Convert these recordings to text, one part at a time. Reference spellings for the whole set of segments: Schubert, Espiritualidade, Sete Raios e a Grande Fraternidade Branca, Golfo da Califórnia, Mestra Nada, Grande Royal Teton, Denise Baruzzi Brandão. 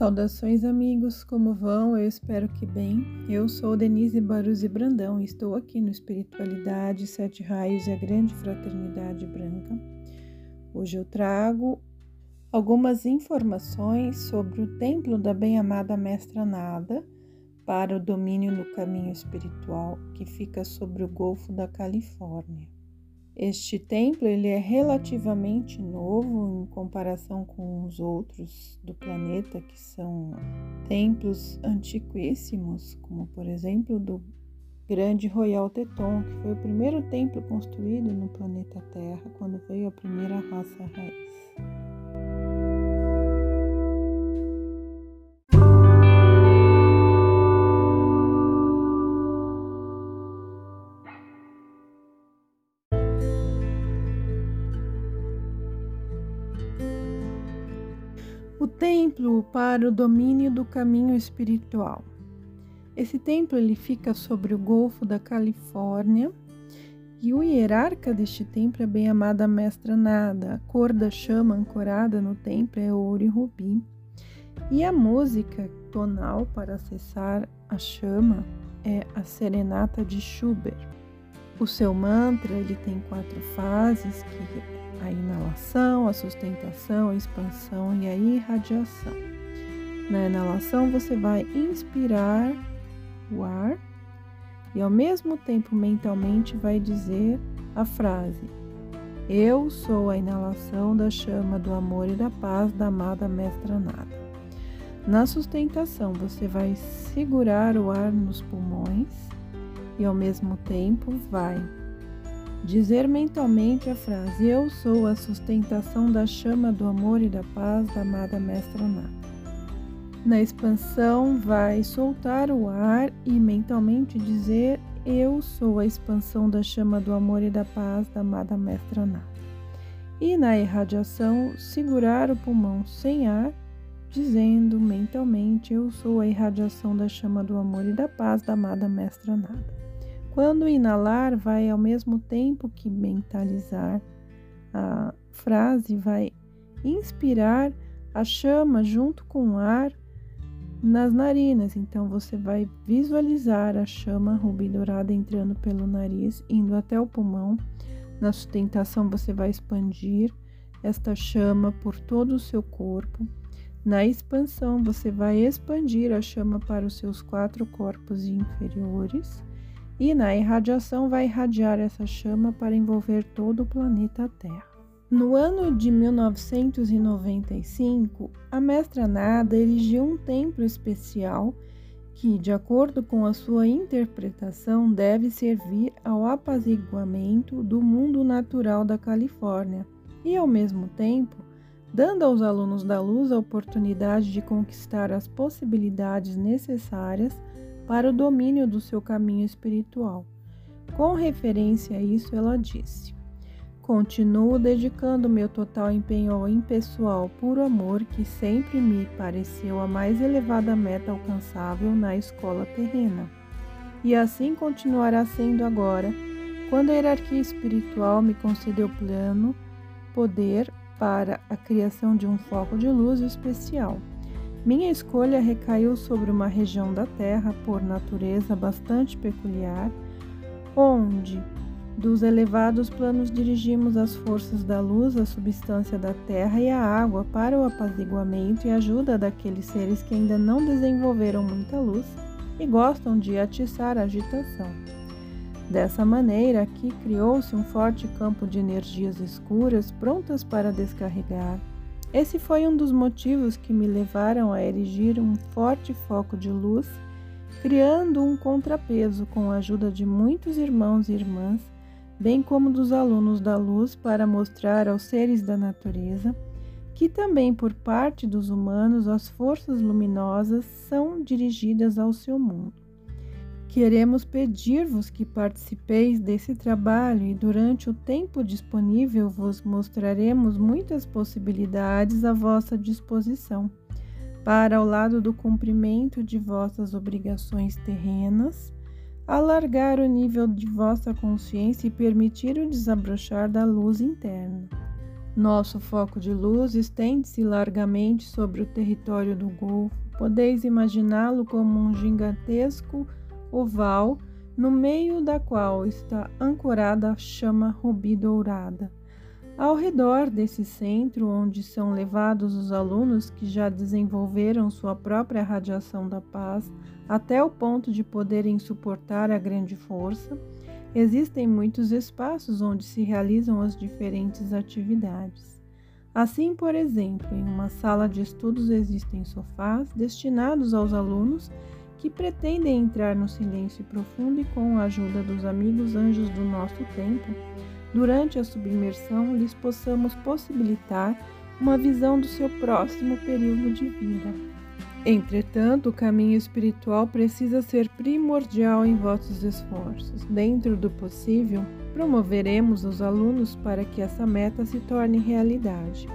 Saudações, amigos, como vão? Eu espero que bem. Eu sou Denise Baruzzi Brandão e estou aqui no Espiritualidade, Sete Raios e a Grande Fraternidade Branca. Hoje eu trago algumas informações sobre o templo da bem-amada Mestra Nada para o domínio no caminho espiritual, que fica sobre o Golfo da Califórnia. Este templo ele é relativamente novo em comparação com os outros do planeta, que são templos antiquíssimos, como por exemplo do Grande Royal Teton, que foi o primeiro templo construído no planeta Terra quando veio a primeira raça raiz. O templo para o domínio do caminho espiritual. Esse templo ele fica sobre o Golfo da Califórnia e o hierarca deste templo é a bem-amada Mestra Nada. A cor da chama ancorada no templo é ouro e rubi. E a música tonal para acessar a chama é a serenata de Schubert. O seu mantra ele tem 4 fases, que a inalação, a sustentação, a expansão e a irradiação. Na inalação, você vai inspirar o ar e, ao mesmo tempo, mentalmente vai dizer a frase: eu sou a inalação da chama do amor e da paz da amada Mestra Nada. Na sustentação, você vai segurar o ar nos pulmões e, ao mesmo tempo, vai dizer mentalmente a frase: eu sou a sustentação da chama do amor e da paz da amada Mestra Nada. Na expansão, vai soltar o ar e mentalmente dizer: eu sou a expansão da chama do amor e da paz da amada Mestra Nada. E na irradiação, segurar o pulmão sem ar, dizendo mentalmente: eu sou a irradiação da chama do amor e da paz da amada Mestra Nada. Quando inalar, vai ao mesmo tempo que mentalizar a frase, vai inspirar a chama junto com o ar nas narinas. Então, você vai visualizar a chama rubi dourada entrando pelo nariz, indo até o pulmão. Na sustentação, você vai expandir esta chama por todo o seu corpo. Na expansão, você vai expandir a chama para os seus 4 corpos inferiores. E na irradiação vai irradiar essa chama para envolver todo o planeta Terra. No ano de 1995, a Mestra Nada erigiu um templo especial que, de acordo com a sua interpretação, deve servir ao apaziguamento do mundo natural da Califórnia e, ao mesmo tempo, dando aos alunos da luz a oportunidade de conquistar as possibilidades necessárias para o domínio do seu caminho espiritual. Com referência a isso, ela disse: continuo dedicando meu total empenho ao impessoal puro amor que sempre me pareceu a mais elevada meta alcançável na escola terrena. E assim continuará sendo agora, quando a hierarquia espiritual me concedeu pleno poder para a criação de um foco de luz especial. Minha escolha recaiu sobre uma região da Terra, por natureza bastante peculiar, onde dos elevados planos dirigimos as forças da luz, a substância da Terra e a água para o apaziguamento e ajuda daqueles seres que ainda não desenvolveram muita luz e gostam de atiçar a agitação. Dessa maneira, aqui criou-se um forte campo de energias escuras prontas para descarregar. Esse foi um dos motivos que me levaram a erigir um forte foco de luz, criando um contrapeso com a ajuda de muitos irmãos e irmãs, bem como dos alunos da luz, para mostrar aos seres da natureza que também por parte dos humanos as forças luminosas são dirigidas ao seu mundo. Queremos pedir-vos que participeis desse trabalho e durante o tempo disponível vos mostraremos muitas possibilidades à vossa disposição, para, ao lado do cumprimento de vossas obrigações terrenas, alargar o nível de vossa consciência e permitir o desabrochar da luz interna. Nosso foco de luz estende-se largamente sobre o território do Golfo. Podeis imaginá-lo como um gigantesco oval no meio da qual está ancorada a chama rubi-dourada. Ao redor desse centro, onde são levados os alunos que já desenvolveram sua própria radiação da paz, até o ponto de poderem suportar a grande força, existem muitos espaços onde se realizam as diferentes atividades. Assim, por exemplo, em uma sala de estudos existem sofás destinados aos alunos que pretendem entrar no silêncio profundo e, com a ajuda dos amigos anjos do nosso tempo, durante a submersão lhes possamos possibilitar uma visão do seu próximo período de vida. Entretanto, o caminho espiritual precisa ser primordial em vossos esforços. Dentro do possível, promoveremos os alunos para que essa meta se torne realidade.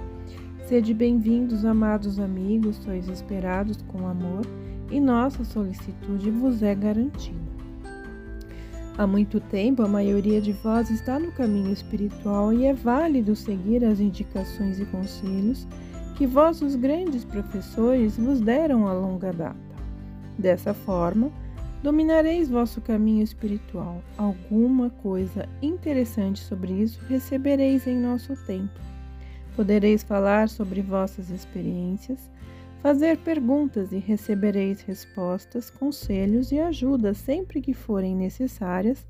Sede bem-vindos, amados amigos, sois esperados com amor e nossa solicitude vos é garantida. Há muito tempo, a maioria de vós está no caminho espiritual e é válido seguir as indicações e conselhos que vossos grandes professores vos deram a longa data. Dessa forma, dominareis vosso caminho espiritual. Alguma coisa interessante sobre isso recebereis em nosso tempo. Podereis falar sobre vossas experiências, fazer perguntas e recebereis respostas, conselhos e ajuda sempre que forem necessárias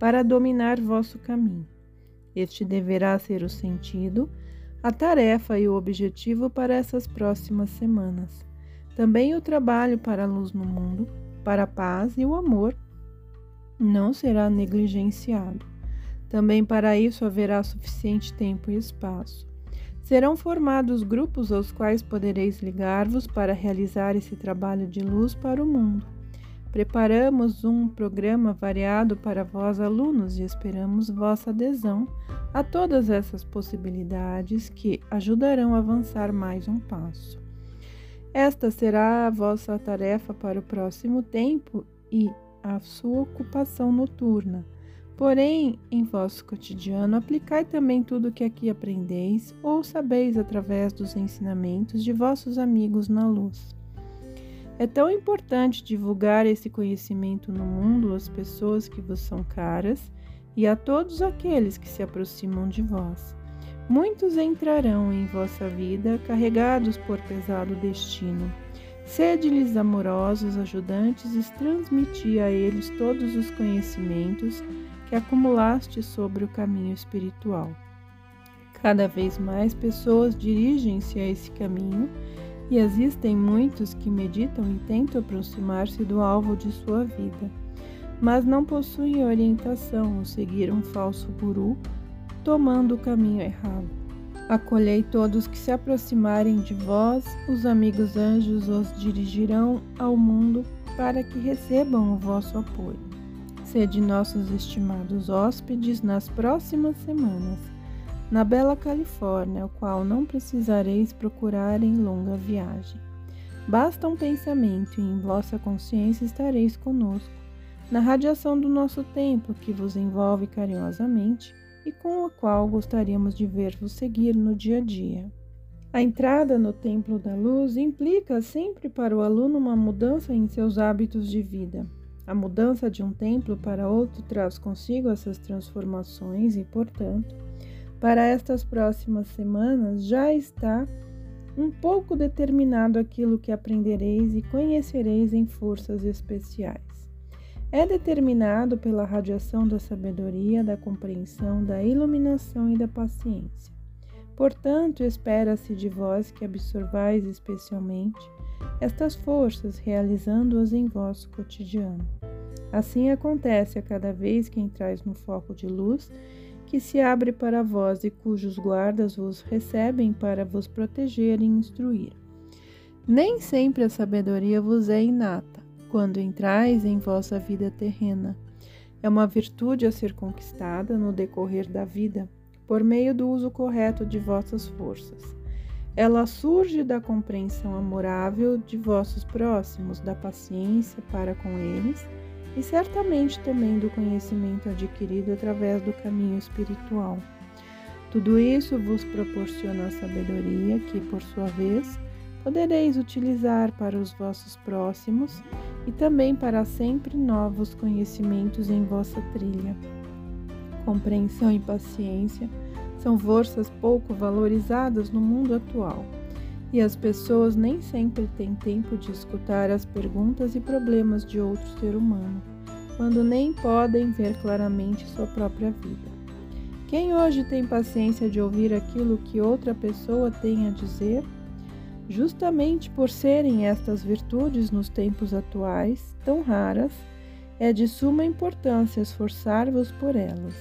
para dominar vosso caminho. Este deverá ser o sentido, a tarefa e o objetivo para essas próximas semanas. Também o trabalho para a luz no mundo, para a paz e o amor não será negligenciado. Também para isso haverá suficiente tempo e espaço. Serão formados grupos aos quais podereis ligar-vos para realizar esse trabalho de luz para o mundo. Preparamos um programa variado para vós, alunos, e esperamos vossa adesão a todas essas possibilidades que ajudarão a avançar mais um passo. Esta será a vossa tarefa para o próximo tempo e a sua ocupação noturna. Porém, em vosso cotidiano, aplicai também tudo o que aqui aprendeis ou sabeis através dos ensinamentos de vossos amigos na luz. É tão importante divulgar esse conhecimento no mundo às pessoas que vos são caras e a todos aqueles que se aproximam de vós. Muitos entrarão em vossa vida carregados por pesado destino. Sede-lhes amorosos, ajudantes, e transmiti a eles todos os conhecimentos que acumulaste sobre o caminho espiritual. Cada vez mais pessoas dirigem-se a esse caminho, e existem muitos que meditam e tentam aproximar-se do alvo de sua vida, mas não possuem orientação ou seguir um falso guru, tomando o caminho errado. Acolhei todos que se aproximarem de vós, os amigos anjos os dirigirão ao mundo para que recebam o vosso apoio. Sede nossos estimados hóspedes nas próximas semanas, na bela Califórnia, o qual não precisareis procurar em longa viagem. Basta um pensamento e em vossa consciência estareis conosco, na radiação do nosso templo que vos envolve carinhosamente e com a qual gostaríamos de ver-vos seguir no dia a dia. A entrada no templo da luz implica sempre para o aluno uma mudança em seus hábitos de vida. A mudança de um templo para outro traz consigo essas transformações e, portanto, para estas próximas semanas já está um pouco determinado aquilo que aprendereis e conhecereis em forças especiais. É determinado pela radiação da sabedoria, da compreensão, da iluminação e da paciência. Portanto, espera-se de vós que absorvais especialmente estas forças, realizando-as em vosso cotidiano. Assim acontece a cada vez que entrais no foco de luz, que se abre para vós e cujos guardas vos recebem para vos proteger e instruir. Nem sempre a sabedoria vos é inata, quando entrais em vossa vida terrena. É uma virtude a ser conquistada no decorrer da vida, por meio do uso correto de vossas forças. Ela surge da compreensão amorável de vossos próximos, da paciência para com eles, e certamente também do conhecimento adquirido através do caminho espiritual. Tudo isso vos proporciona sabedoria que, por sua vez, podereis utilizar para os vossos próximos e também para sempre novos conhecimentos em vossa trilha. Compreensão e paciência são forças pouco valorizadas no mundo atual, e as pessoas nem sempre têm tempo de escutar as perguntas e problemas de outro ser humano, quando nem podem ver claramente sua própria vida. Quem hoje tem paciência de ouvir aquilo que outra pessoa tem a dizer? Justamente por serem estas virtudes nos tempos atuais tão raras, é de suma importância esforçar-vos por elas.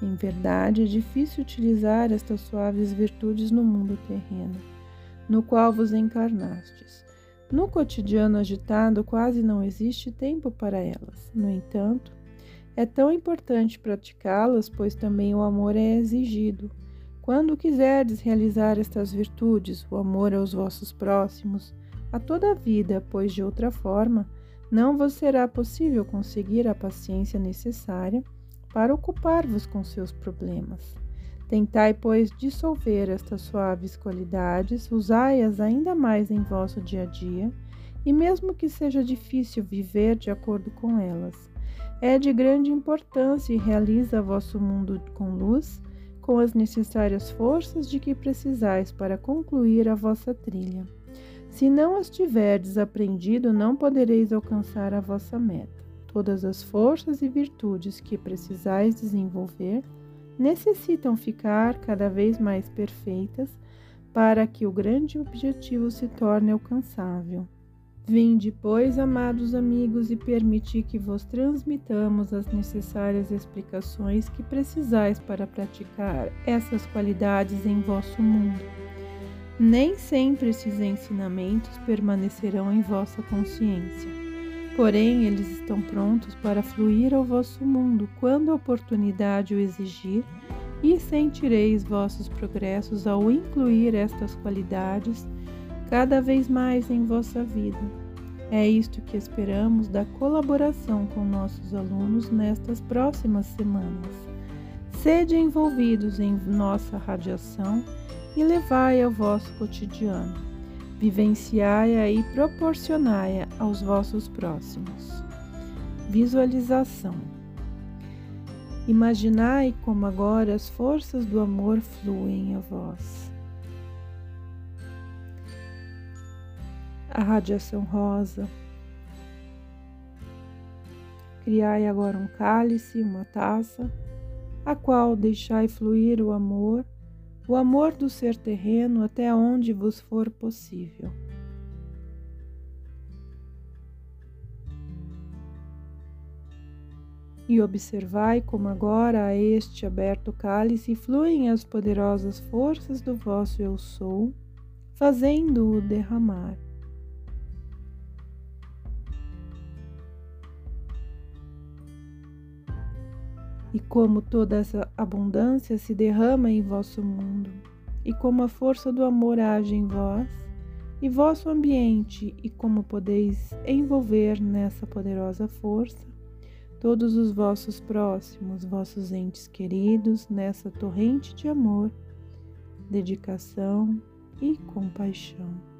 Em verdade, é difícil utilizar estas suaves virtudes no mundo terreno, no qual vos encarnastes. No cotidiano agitado, quase não existe tempo para elas. No entanto, é tão importante praticá-las, pois também o amor é exigido. Quando quiserdes realizar estas virtudes, o amor aos vossos próximos, a toda a vida, pois de outra forma, não vos será possível conseguir a paciência necessária para ocupar-vos com seus problemas. Tentai, pois, dissolver estas suaves qualidades, usai-as ainda mais em vosso dia a dia, e mesmo que seja difícil viver de acordo com elas, é de grande importância e realiza vosso mundo com luz, com as necessárias forças de que precisais para concluir a vossa trilha. Se não as tiverdes aprendido, não podereis alcançar a vossa meta. Todas as forças e virtudes que precisais desenvolver necessitam ficar cada vez mais perfeitas para que o grande objetivo se torne alcançável. Vinde, pois, amados amigos, e permiti que vos transmitamos as necessárias explicações que precisais para praticar essas qualidades em vosso mundo. Nem sempre esses ensinamentos permanecerão em vossa consciência, porém eles estão prontos para fluir ao vosso mundo quando a oportunidade o exigir, e sentireis vossos progressos ao incluir estas qualidades cada vez mais em vossa vida. É isto que esperamos da colaboração com nossos alunos nestas próximas semanas. Sede envolvidos em nossa radiação e levai ao vosso cotidiano. Vivenciai-a e proporcionai-a aos vossos próximos. Visualização. Imaginai como agora as forças do amor fluem a vós. A radiação rosa. Criai agora um cálice, uma taça, a qual deixai fluir o amor do ser terreno até onde vos for possível. E observai como agora a este aberto cálice fluem as poderosas forças do vosso Eu Sou, fazendo-o derramar. E como toda essa abundância se derrama em vosso mundo, e como a força do amor age em vós e vosso ambiente, e como podeis envolver nessa poderosa força todos os vossos próximos, vossos entes queridos, nessa torrente de amor, dedicação e compaixão.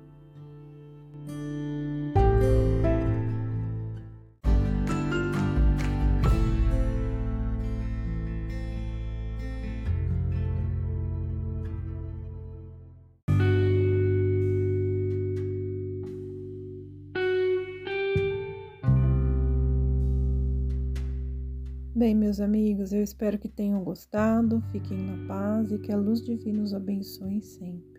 Bem, meus amigos, eu espero que tenham gostado, fiquem na paz e que a luz divina os abençoe sempre.